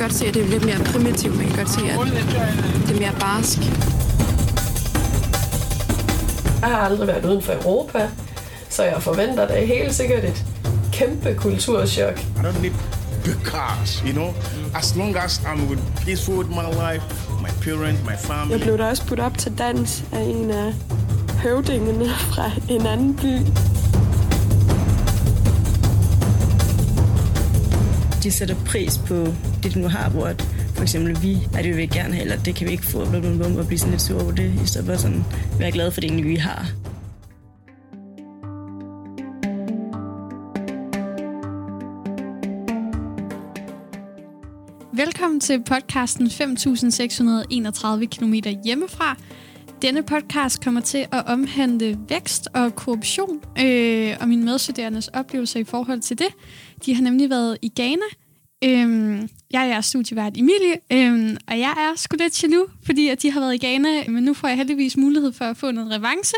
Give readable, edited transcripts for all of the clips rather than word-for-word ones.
godt se, at det er lidt mere primitivt. Man kan godt se, at det er mere barsk. Jeg har aldrig været uden for Europa, så jeg forventer da helt sikkert et kæmpe kulturschok. I don't need big cars, you know. As long as I'm peaceful with my life, my parents, my family. Jeg blev da også puttet op til dans af en af høvdingene fra en anden by. De sætter pris på det, de nu har, hvor for eksempel vi, at det vil vi gerne have, eller det kan vi ikke få, og blive sådan lidt sur over det, i stedet for sådan, at være glade for det, vi har. Velkommen til podcasten 5.631 km hjemmefra. Denne podcast kommer til at omhandle vækst og korruption, og mine medstuderendes oplevelser i forhold til det. De har nemlig været i Ghana. Jeg er jeres studievært Emilie, og jeg er sgu lidt jaloux, fordi at de har været i Ghana, men nu får jeg heldigvis mulighed for at få noget revanche.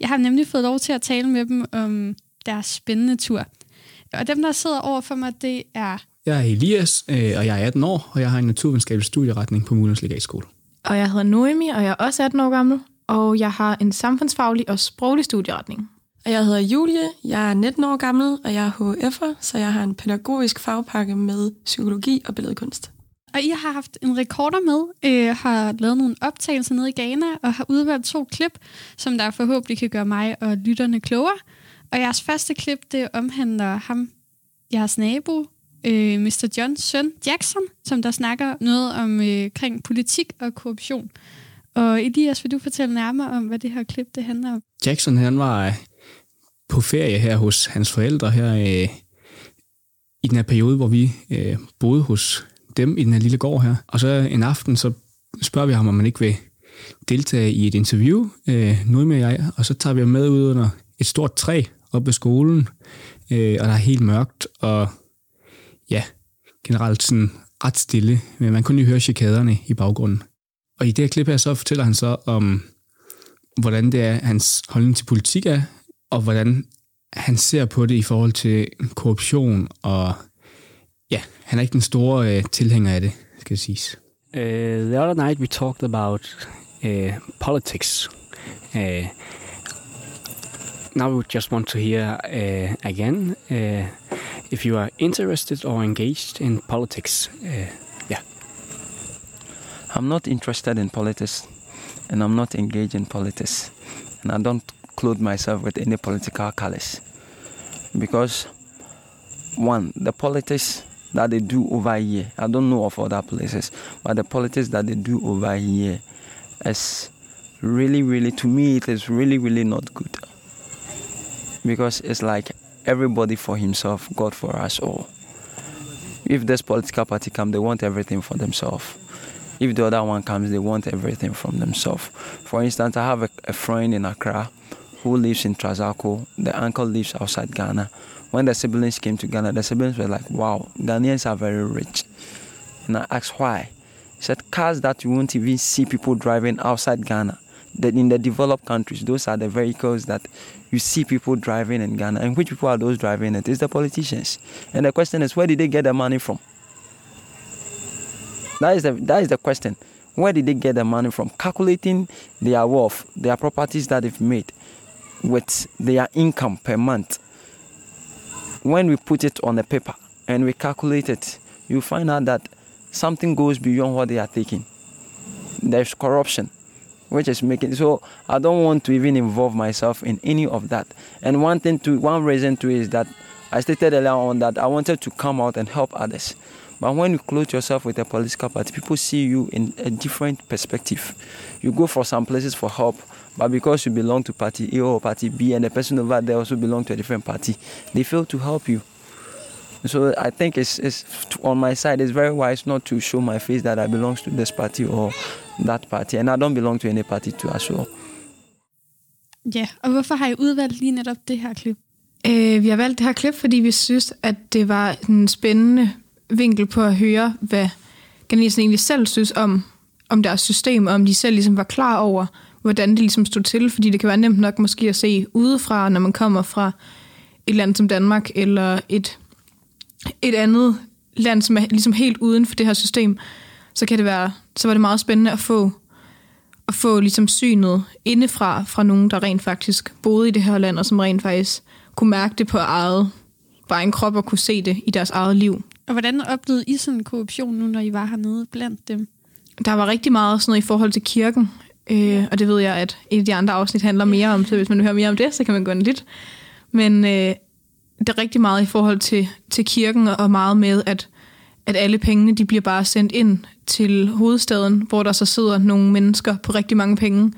Jeg har nemlig fået lov til at tale med dem om deres spændende tur. Og dem, der sidder over for mig, det er... Jeg er Elias, og jeg er 18 år, og jeg har en naturvidenskabelig studieretning på Muldens Legatskole. Og jeg hedder Noemi, og jeg er også 18 år gammel, og jeg har en samfundsfaglig og sproglig studieretning. Og jeg hedder Julie, jeg er 19 år gammel, og jeg er HF'er, så jeg har en pædagogisk fagpakke med psykologi og billedkunst. Og I har haft en rekorder med, har lavet nogle optagelser nede i Ghana, og har udvalgt 2 klip, som der forhåbentlig kan gøre mig og lytterne klogere. Og jeres første klip, det omhandler ham, jeres nabo, Mr. Johns søn, Jackson, som der snakker noget om kring politik og korruption. Og Elias, vil du fortælle nærmere om, hvad det her klip det handler om? Jackson, han var på ferie her hos hans forældre her i den her periode, hvor vi boede hos dem i den her lille gård her. Og så en aften, så spørger vi ham, om man ikke vil deltage i et interview, noget med jeg, og så tager vi ham med ud under et stort træ oppe ved skolen, og der er helt mørkt, og ja, generelt sådan ret stille, men man kunne lige høre chikaderne i baggrunden. Og i det her klip her, så fortæller han så om, hvordan det er, hans holdning til politik er, og hvordan han ser på det i forhold til korruption, og ja, han er ikke den store tilhænger af det, skal det siges. The other night we talked about politics. Now we just want to hear again... If you are interested or engaged in politics, yeah. I'm not interested in politics, and I'm not engaged in politics, and I don't clothe myself with any political colors, because one, the politics that they do over here, I don't know of other places, but the politics that they do over here is really, really, to me, it is really, really not good, because it's like. Everybody for himself, God for us all. If this political party comes, they want everything for themselves. If the other one comes, they want everything from themselves. For instance, I have a friend in Accra who lives in Trazako. The uncle lives outside Ghana. When the siblings came to Ghana, the siblings were like, wow, Ghanaians are very rich. And I asked why. He said, cars that you won't even see people driving outside Ghana. That in the developed countries, those are the vehicles that you see people driving in Ghana. And which people are those driving it? It's the politicians. And the question is, where did they get the money from? That is the question. Where did they get the money from? Calculating their wealth, their properties that they've made with their income per month. When we put it on the paper and we calculate it, you find out that something goes beyond what they are taking. There's corruption. Which is making so I don't want to even involve myself in any of that. And one reason is that I stated earlier on that I wanted to come out and help others. But when you clothe yourself with a political party, people see you in a different perspective. You go for some places for help, but because you belong to party A or party B, and the person over there also belongs to a different party, they fail to help you. So I think it's on my side, it's very wise not to show my face that I belong to this party or that party, and I don't belong to any party too as well. Ja, og hvorfor har I udvalgt lige netop det her klip? Vi har valgt det her klip, fordi vi synes, at det var en spændende vinkel på at høre, hvad Ghanesen egentlig selv synes om deres system, og om de selv ligesom var klar over, hvordan det ligesom stod til, fordi det kan være nemt nok måske at se udefra, når man kommer fra et land som Danmark, eller et andet land, som er ligesom helt uden for det her system, så kan det være, så var det meget spændende at få ligesom synet indefra fra nogen, der rent faktisk boede i det her land, og som rent faktisk kunne mærke det på egen krop og kunne se det i deres eget liv. Og hvordan oplevede I sådan en korruption nu, når I var hernede blandt dem? Der var rigtig meget sådan noget i forhold til kirken, og det ved jeg, at et af de andre afsnit handler mere om, så hvis man vil høre mere om det, så kan man gå ind lidt. Men det er rigtig meget i forhold til kirken, og meget med, at alle pengene, de bliver bare sendt ind til hovedstaden, hvor der så sidder nogle mennesker på rigtig mange penge,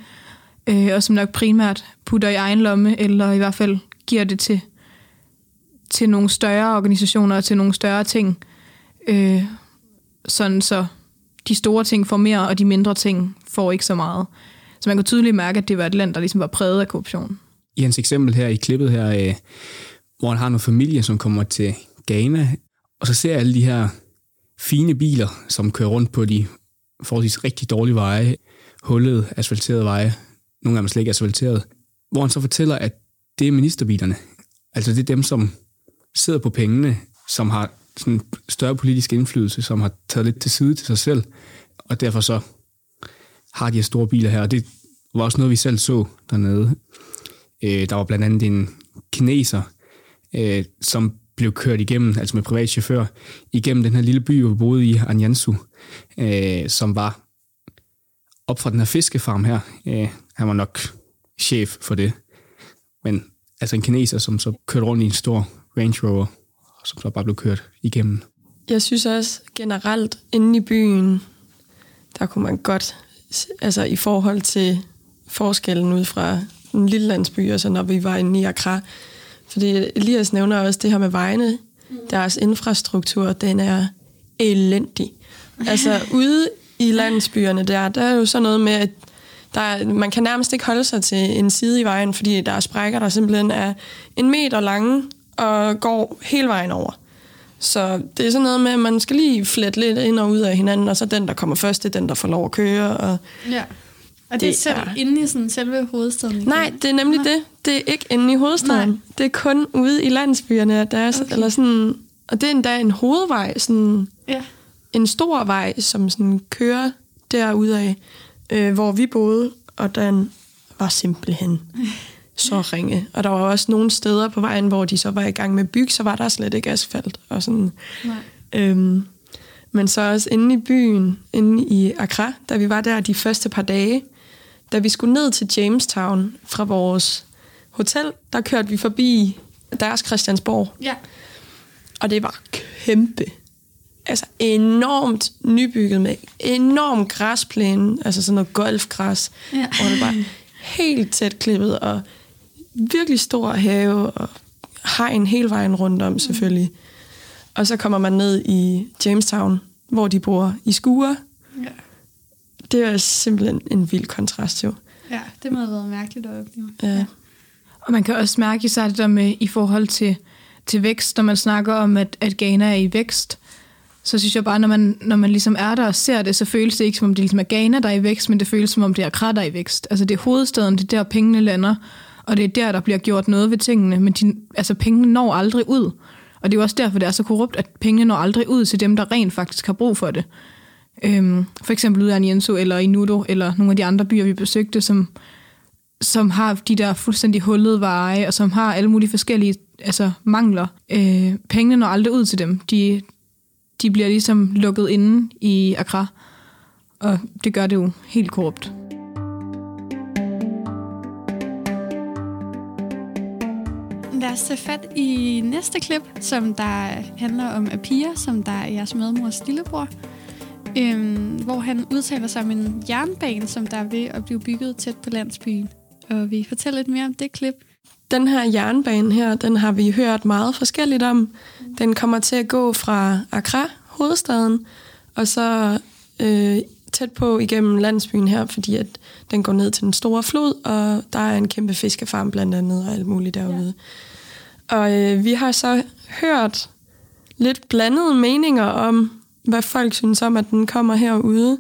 og som nok primært putter i egen lomme, eller i hvert fald giver det til nogle større organisationer og til nogle større ting, sådan så de store ting får mere, og de mindre ting får ikke så meget. Så man kunne tydeligt mærke, at det var et land, der ligesom var præget af korruption. I hans eksempel her i klippet her, hvor han har nogle familier, som kommer til Ghana, og så ser jeg alle de her fine biler, som kører rundt på de forholdsvis rigtig dårlige veje, hullede, asfalterede veje, nogle af dem slet ikke asfalteret, hvor han så fortæller, at det er ministerbilerne. Altså det er dem, som sidder på pengene, som har sådan større politisk indflydelse, som har taget lidt til side til sig selv, og derfor så har de her store biler her. Og det var også noget, vi selv så dernede. Der var blandt andet en kineser, som blev kørt igennem, altså med privat chauffør, igennem den her lille by, hvor vi boede i, Anjansø, som var op fra den her fiskefarm her. Han var nok chef for det. Men altså en kineser, som så kørte rundt i en stor Range Rover, som så bare blev kørt igennem. Jeg synes også generelt, inde i byen, der kunne man godt, altså i forhold til forskellen ud fra en lille landsby, altså når vi var inde i Accra, fordi Elias nævner også det her med vejene. Deres infrastruktur, den er elendig. Altså ude i landsbyerne, der er jo sådan noget med, at man kan nærmest ikke holde sig til en side i vejen, fordi der er sprækker, der simpelthen er 1 meter lange og går hele vejen over. Så det er sådan noget med, at man skal lige flette lidt ind og ud af hinanden, og så den, der kommer først, det er den, der får lov at køre. Og det er selv inde i sådan selve hovedstaden? Ikke? Nej, det er nemlig det. Det er ikke inde i hovedstaden. Nej. Det er kun ude i landsbyerne. Eller sådan, og det er endda en hovedvej, sådan en stor vej, som sådan kører derudad, hvor vi boede, og den var simpelthen så ringe. Og der var også nogle steder på vejen, hvor de så var i gang med byg, så var der slet ikke asfalt. Og sådan. Nej. Men så også inde i byen, inde i Accra, da vi var der de første par dage, da vi skulle ned til Jamestown fra vores hotel, der kørte vi forbi deres Christiansborg. Ja. Og det var kæmpe. Altså enormt nybygget med enorm græsplæne, altså sådan noget golfgræs, hvor det var helt tæt klippet og virkelig stor have og hegn hele vejen rundt om selvfølgelig. Og så kommer man ned i Jamestown, hvor de bor i skuer. Ja. Det er simpelthen en vild kontrast, jo. Ja, det må have været mærkeligt at opleve. Ja. Og man kan også mærke sig det der med i forhold til vækst, når man snakker om, at Ghana er i vækst. Så synes jeg bare, når man ligesom er der og ser det, så føles det ikke, som om det ligesom er Ghana, der er i vækst, men det føles, som om det er Accra, der er i vækst. Altså det er hovedstaden, det er der pengene lander, og det er der bliver gjort noget ved tingene, men altså pengene når aldrig ud. Og det er jo også derfor, det er så korrupt, at pengene når aldrig ud til dem, der rent faktisk har brug for det. For eksempel ude i Arnienso eller i Nudo, eller nogle af de andre byer, vi besøgte, som har de der fuldstændig hullede veje, og som har alle mulige forskellige mangler. Pengene når aldrig ud til dem. De bliver ligesom lukket inde i Accra, og det gør det jo helt korrupt. Lad os tage fat i næste klip, som der handler om Apia, som der er jeres medmors lillebror, hvor han udtaler sig om en jernbane, som der er ved at blive bygget tæt på landsbyen. Og vi fortæller lidt mere om det klip. Den her jernbane her, den har vi hørt meget forskelligt om. Den kommer til at gå fra Accra, hovedstaden, og så tæt på igennem landsbyen her, fordi at den går ned til den store flod, og der er en kæmpe fiskefarm blandt andet og alt muligt derude. Ja. Og vi har så hørt lidt blandede meninger om, hvad folk synes om, at den kommer herude.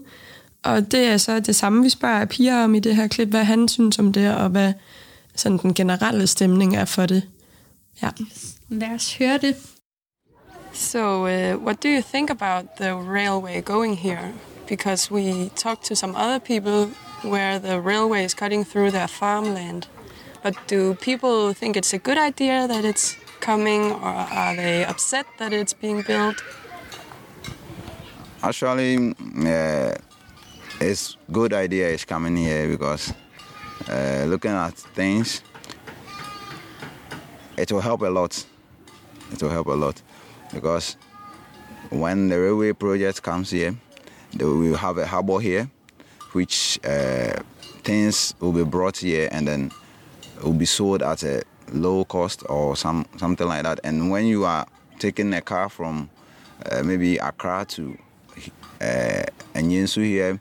Og det er så det samme, vi spørger Pia om i det her klip, hvad han synes om det, og hvad sådan den generelle stemning er for det. Ja. Lad os høre det. So what do you think about the railway going here? Because we talked to some other people where the railway is cutting through their farmland. But do people think it's a good idea that it's coming, or are they upset that it's being built? Actually, it's good idea it's coming here because looking at things, it will help a lot. It will help a lot because when the railway project comes here, we will have a harbour here, which things will be brought here and then will be sold at a low cost or something like that. And when you are taking a car from maybe Accra to Anjansø here,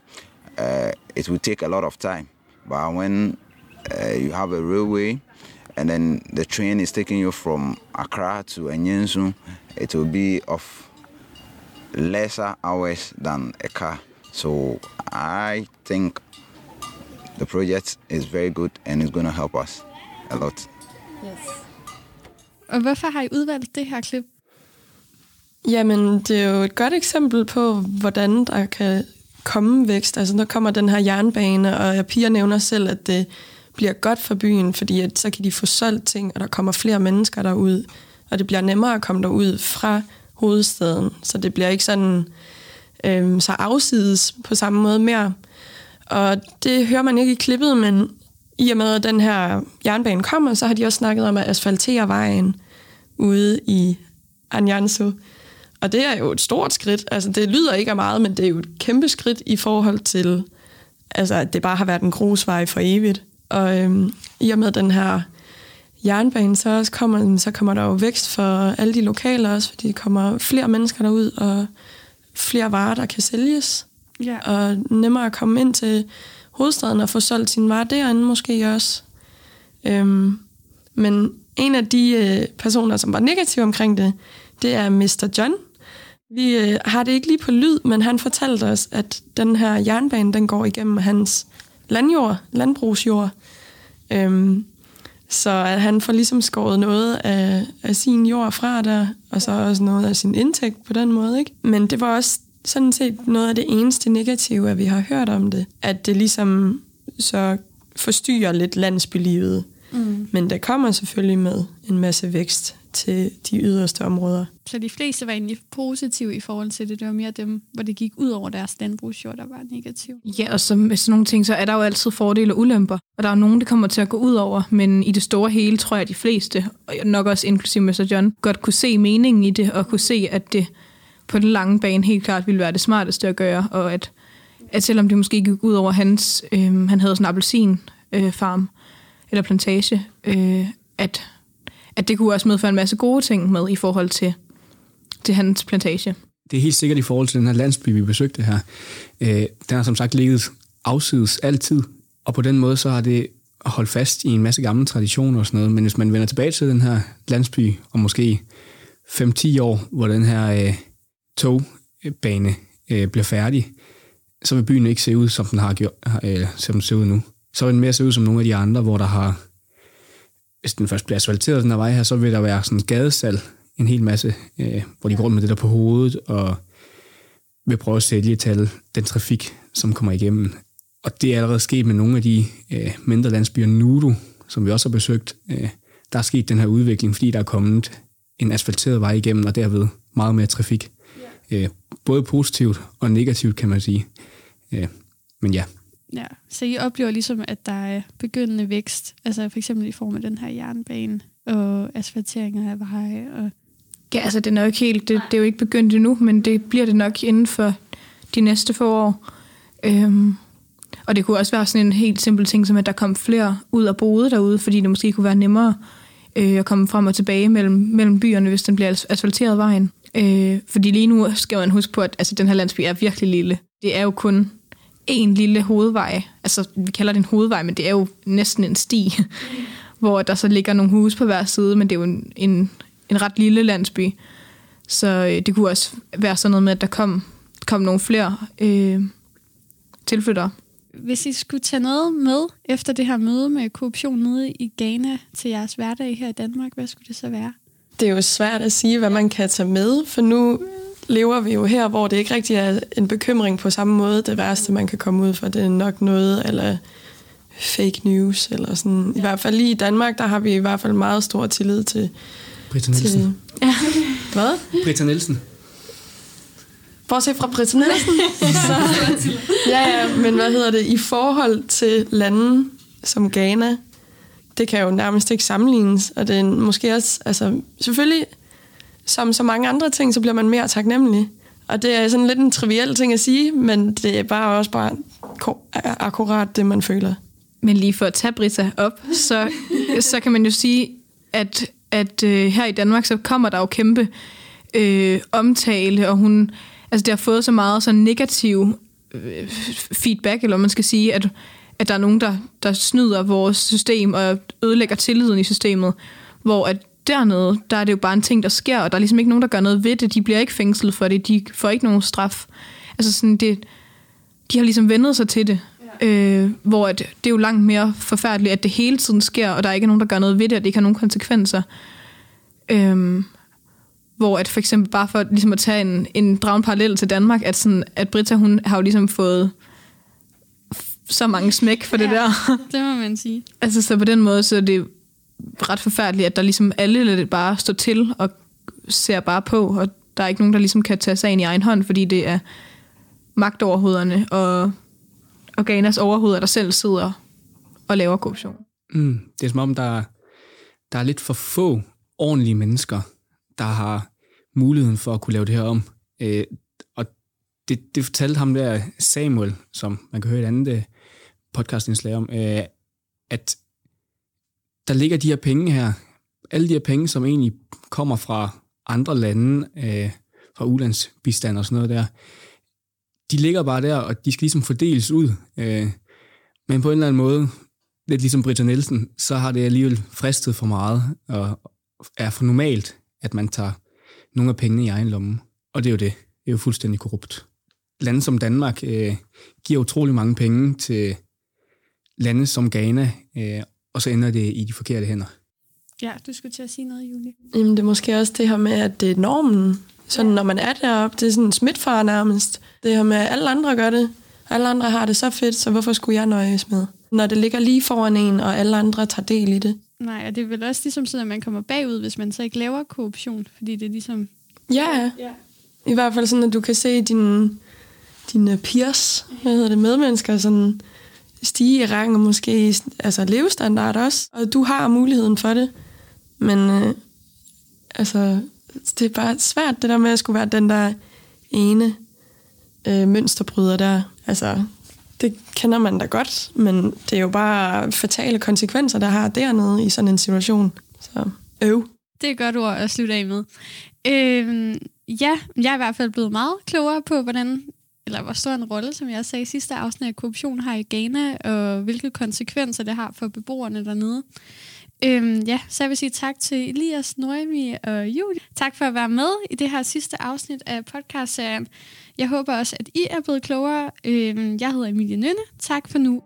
it will take a lot of time. But when you have a railway and then the train is taking you from Accra to Enyenso, it will be of lesser hours than a car. So I think the project is very good and it's going to help us a lot. Yes. Og hvorfor har I udvalgt det her klip? Jamen, det er jo et godt eksempel på, hvordan der kan komme vækst. Altså, der kommer den her jernbane, og piger nævner selv, at det bliver godt for byen, fordi at så kan de få solgt ting, og der kommer flere mennesker derud, og det bliver nemmere at komme derud fra hovedstaden, så det bliver ikke sådan så afsides på samme måde mere. Og det hører man ikke i klippet, men i og med, at den her jernbane kommer, så har de også snakket om at asfaltere vejen ude i Arnienso. Og det er jo et stort skridt. Altså, det lyder ikke af meget, men det er jo et kæmpe skridt i forhold til, altså, at det bare har været en grusvej for evigt. Og i og med den her jernbane, så også kommer der jo vækst for alle de lokale også, fordi der kommer flere mennesker derud, og flere varer, der kan sælges. Ja. Og nemmere at komme ind til hovedstaden og få solgt sine varer derinde måske også. Men en af de personer, som var negativ omkring det, det er Mr. John. Vi har det ikke lige på lyd, men han fortalte os, at den her jernbane, den går igennem hans landbrugsjord. Så at han får ligesom skåret noget af sin jord fra der, og så også noget af sin indtægt på den måde, ikke? Men det var også sådan set noget af det eneste negative, at vi har hørt om det. At det ligesom så forstyrrer lidt landsbylivet. Mm. Men der kommer selvfølgelig med en masse vækst til de yderste områder. Så de fleste var egentlig positive i forhold til det. Det var mere dem, hvor det gik ud over deres landbrugsjord, der var negativ. Ja, og så med sådan nogle ting, så er der jo altid fordele og ulemper. Og der er nogen, der kommer til at gå ud over, men i det store hele tror jeg, at de fleste, og nok også inklusive Mr. John, godt kunne se meningen i det, og kunne se, at det på den lange bane helt klart ville være det smarteste at gøre, og at selvom det måske gik ud over hans, han havde sådan en appelsinfarm, eller plantage, at det kunne også medføre en masse gode ting med i forhold til hans plantage. Det er helt sikkert i forhold til den her landsby, vi besøgte her. Den har som sagt ligget afsides altid, og på den måde så har det holdt fast i en masse gamle traditioner og sådan noget, men hvis man vender tilbage til den her landsby, og måske 5-10 år, hvor den her togbane bliver færdig, så vil byen ikke se ud, som den har gjort, som den ser ud nu. Så vil den mere se ud som nogle af de andre, hvor der har, hvis den først bliver asfalteret den her vej her, så vil der være sådan et gadesal, en hel masse, hvor de går rundt med det der på hovedet, og vil prøve at sælge til den trafik, som kommer igennem. Og det er allerede sket med nogle af de mindre landsbyer, Nudo, som vi også har besøgt. Der er sket den her udvikling, fordi der er kommet en asfalteret vej igennem, og derved meget mere trafik. Både positivt og negativt, kan man sige. Men ja. Ja, så I oplever ligesom, at der er begyndende vækst, altså for eksempel i form af den her jernbane og asfalteringer af veje. Og ja, altså det er nok helt, det er jo ikke begyndt endnu, men det bliver det nok inden for de næste få år. Og det kunne også være sådan en helt simpel ting, som at der kom flere ud og boede derude, fordi det måske kunne være nemmere at komme frem og tilbage mellem byerne, hvis den bliver asfalteret vejen. Fordi lige nu skal man huske på, at altså, den her landsby er virkelig lille. Det er jo kun en lille hovedvej, altså vi kalder det en hovedvej, men det er jo næsten en sti, hvor der så ligger nogle huse på hver side, men det er jo en ret lille landsby. Så det kunne også være sådan noget med, at der kom nogle flere tilflyttere. Hvis I skulle tage noget med efter det her møde med korruption nede i Ghana til jeres hverdag her i Danmark, hvad skulle det så være? det er jo svært at sige, hvad man kan tage med, for nu lever vi jo her, hvor det ikke rigtig er en bekymring på samme måde. Det værste, man kan komme ud for, det er nok noget, eller fake news, eller sådan. I hvert fald lige i Danmark, der har vi i hvert fald meget stor tillid til... Britta Nielsen. Til, ja. Hvad? Britta Nielsen. Bortset fra Britta Nielsen. Så, ja, men hvad hedder det? I forhold til lande som Ghana, det kan jo nærmest ikke sammenlignes, og det er måske også... Altså, selvfølgelig... Som så mange andre ting, så bliver man mere taknemmelig. Og det er sådan lidt en triviel ting at sige, men det er bare også bare akkurat det, man føler. Men lige for at tage Britta op, så kan man jo sige, at her i Danmark, så kommer der jo kæmpe omtale, og hun, altså det har fået så meget så negativ feedback, eller man skal sige, at der er nogen, der snyder vores system og ødelægger tilliden i systemet, hvor at dernede, der er det jo bare en ting, der sker, og der er ligesom ikke nogen, der gør noget ved det. De bliver ikke fængslet for det. De får ikke nogen straf. Altså sådan, de har ligesom vendet sig til det. Ja. Hvor at det er jo langt mere forfærdeligt, at det hele tiden sker, og der er ikke nogen, der gør noget ved det, og det ikke har nogen konsekvenser. Hvor at for eksempel, bare for ligesom at tage en drage en parallel til Danmark, at Britta, hun har jo ligesom fået så mange smæk for det der. Det må man sige. Altså så på den måde, så det ret forfærdeligt, at der ligesom alle bare står til og ser bare på, og der er ikke nogen, der ligesom kan tage sagen i egen hånd, fordi det er magtoverhovederne og Ghanas overhoveder, der selv sidder og laver korruption. Mm, det er som om, der er lidt for få ordentlige mennesker, der har muligheden for at kunne lave det her om. Og det fortalte ham der Samuel, som man kan høre et andet podcastindslag om, at der ligger de her penge her, alle de her penge, som egentlig kommer fra andre lande, fra ulandsbistand og sådan noget der, de ligger bare der, og de skal ligesom fordeles ud. Men på en eller anden måde, lidt ligesom Britta Nielsen, så har det alligevel fristet for meget, og er for normalt, at man tager nogle af pengene i egen lomme. Og det er jo det. Det er jo fuldstændig korrupt. Lande som Danmark giver utrolig mange penge til lande som Ghana, og så ender det i de forkerte hænder. Ja, du skulle til at sige noget, Julie. Jamen, det er måske også det her med, at det er normen. Sådan, når man er deroppe, det er sådan en smitfare nærmest. Det her med, at alle andre gør det. Alle andre har det så fedt, så hvorfor skulle jeg nøjes med? Når det ligger lige foran en, og alle andre tager del i det. Nej, og det er vel også ligesom sådan, at man kommer bagud, hvis man så ikke laver korruption, fordi det er ligesom... Ja. I hvert fald sådan, at du kan se dine peers, medmennesker, sådan... stige i rang og måske levestandard også, og du har muligheden for det, men det er bare svært det der med at skulle være den der ene mønsterbryder der, altså det kender man da godt, men det er jo bare fatale konsekvenser, der har dernede i sådan en situation, så Det er et godt ord at slutte af med. Jeg er i hvert fald blevet meget klogere på, hvor stor en rolle, som jeg sagde i sidste afsnit, at korruption har i Ghana, og hvilke konsekvenser det har for beboerne dernede. Så jeg vil sige tak til Elias, Noemi og Julie. Tak for at være med i det her sidste afsnit af podcastserien. Jeg håber også, at I er blevet klogere. Jeg hedder Emilie Nynne. Tak for nu.